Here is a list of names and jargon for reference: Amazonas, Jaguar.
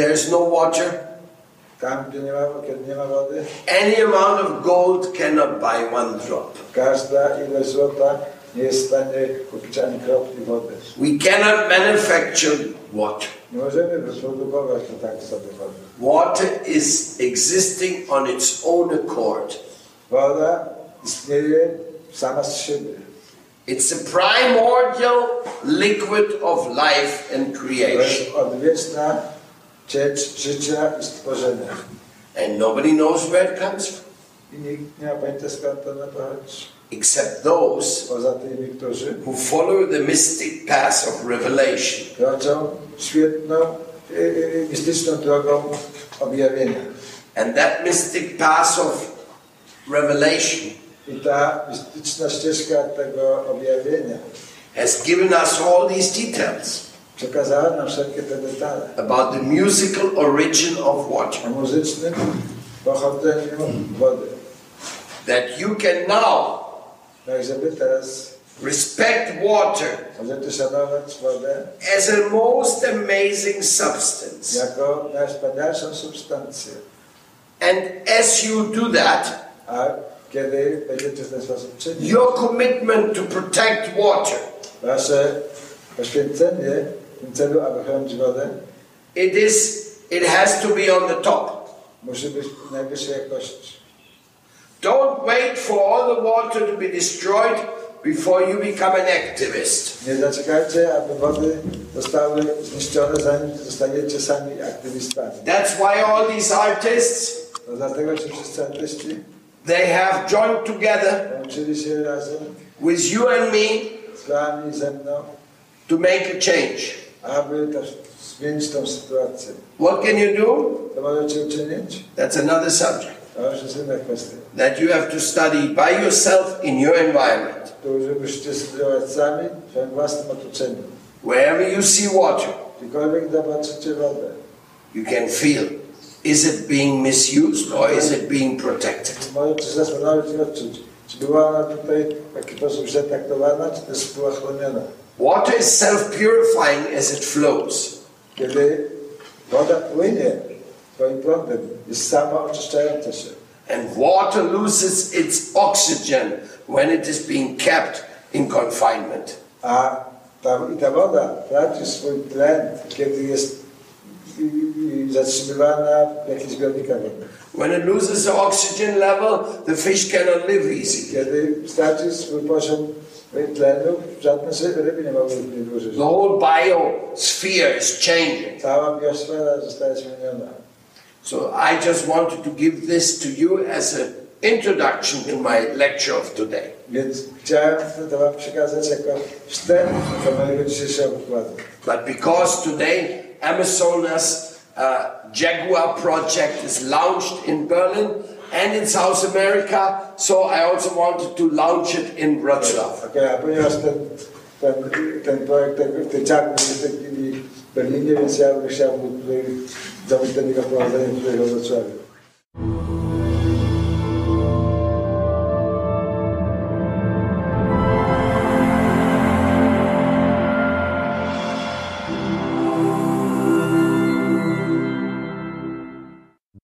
there is no water, any amount of gold cannot buy one drop. We cannot manufacture water. Water is existing on its own accord. It's a primordial liquid of life and creation. And nobody knows where it comes from, except those who follow the mystic path of revelation. And that mystic path of revelation has given us all these details about the musical origin of water, that you can now respect water as a most amazing substance. And as you do that, your commitment to protect water, it has to be on the top. Don't wait for all the water to be destroyed before you become an activist. That's why all these artists, they have joined together with you and me to make a change. What can you do? That's another subject that you have to study by yourself in your environment. Wherever you see water, you can feel, is it being misused or is it being protected? Water is self-purifying as it flows. And water loses its oxygen when it is being kept in confinement. When it loses the oxygen level, the fish cannot live easily. The whole biosphere is changing. So I just wanted to give this to you as an introduction to my lecture of today. But because today Amazonas Jaguar project is launched in Berlin and in South America, so I also wanted to launch it in Wrocław. Okay. Berlinie, więc ja bym chciał tutaj zamknąć tego prowadzenia tutaj do Wrocławia.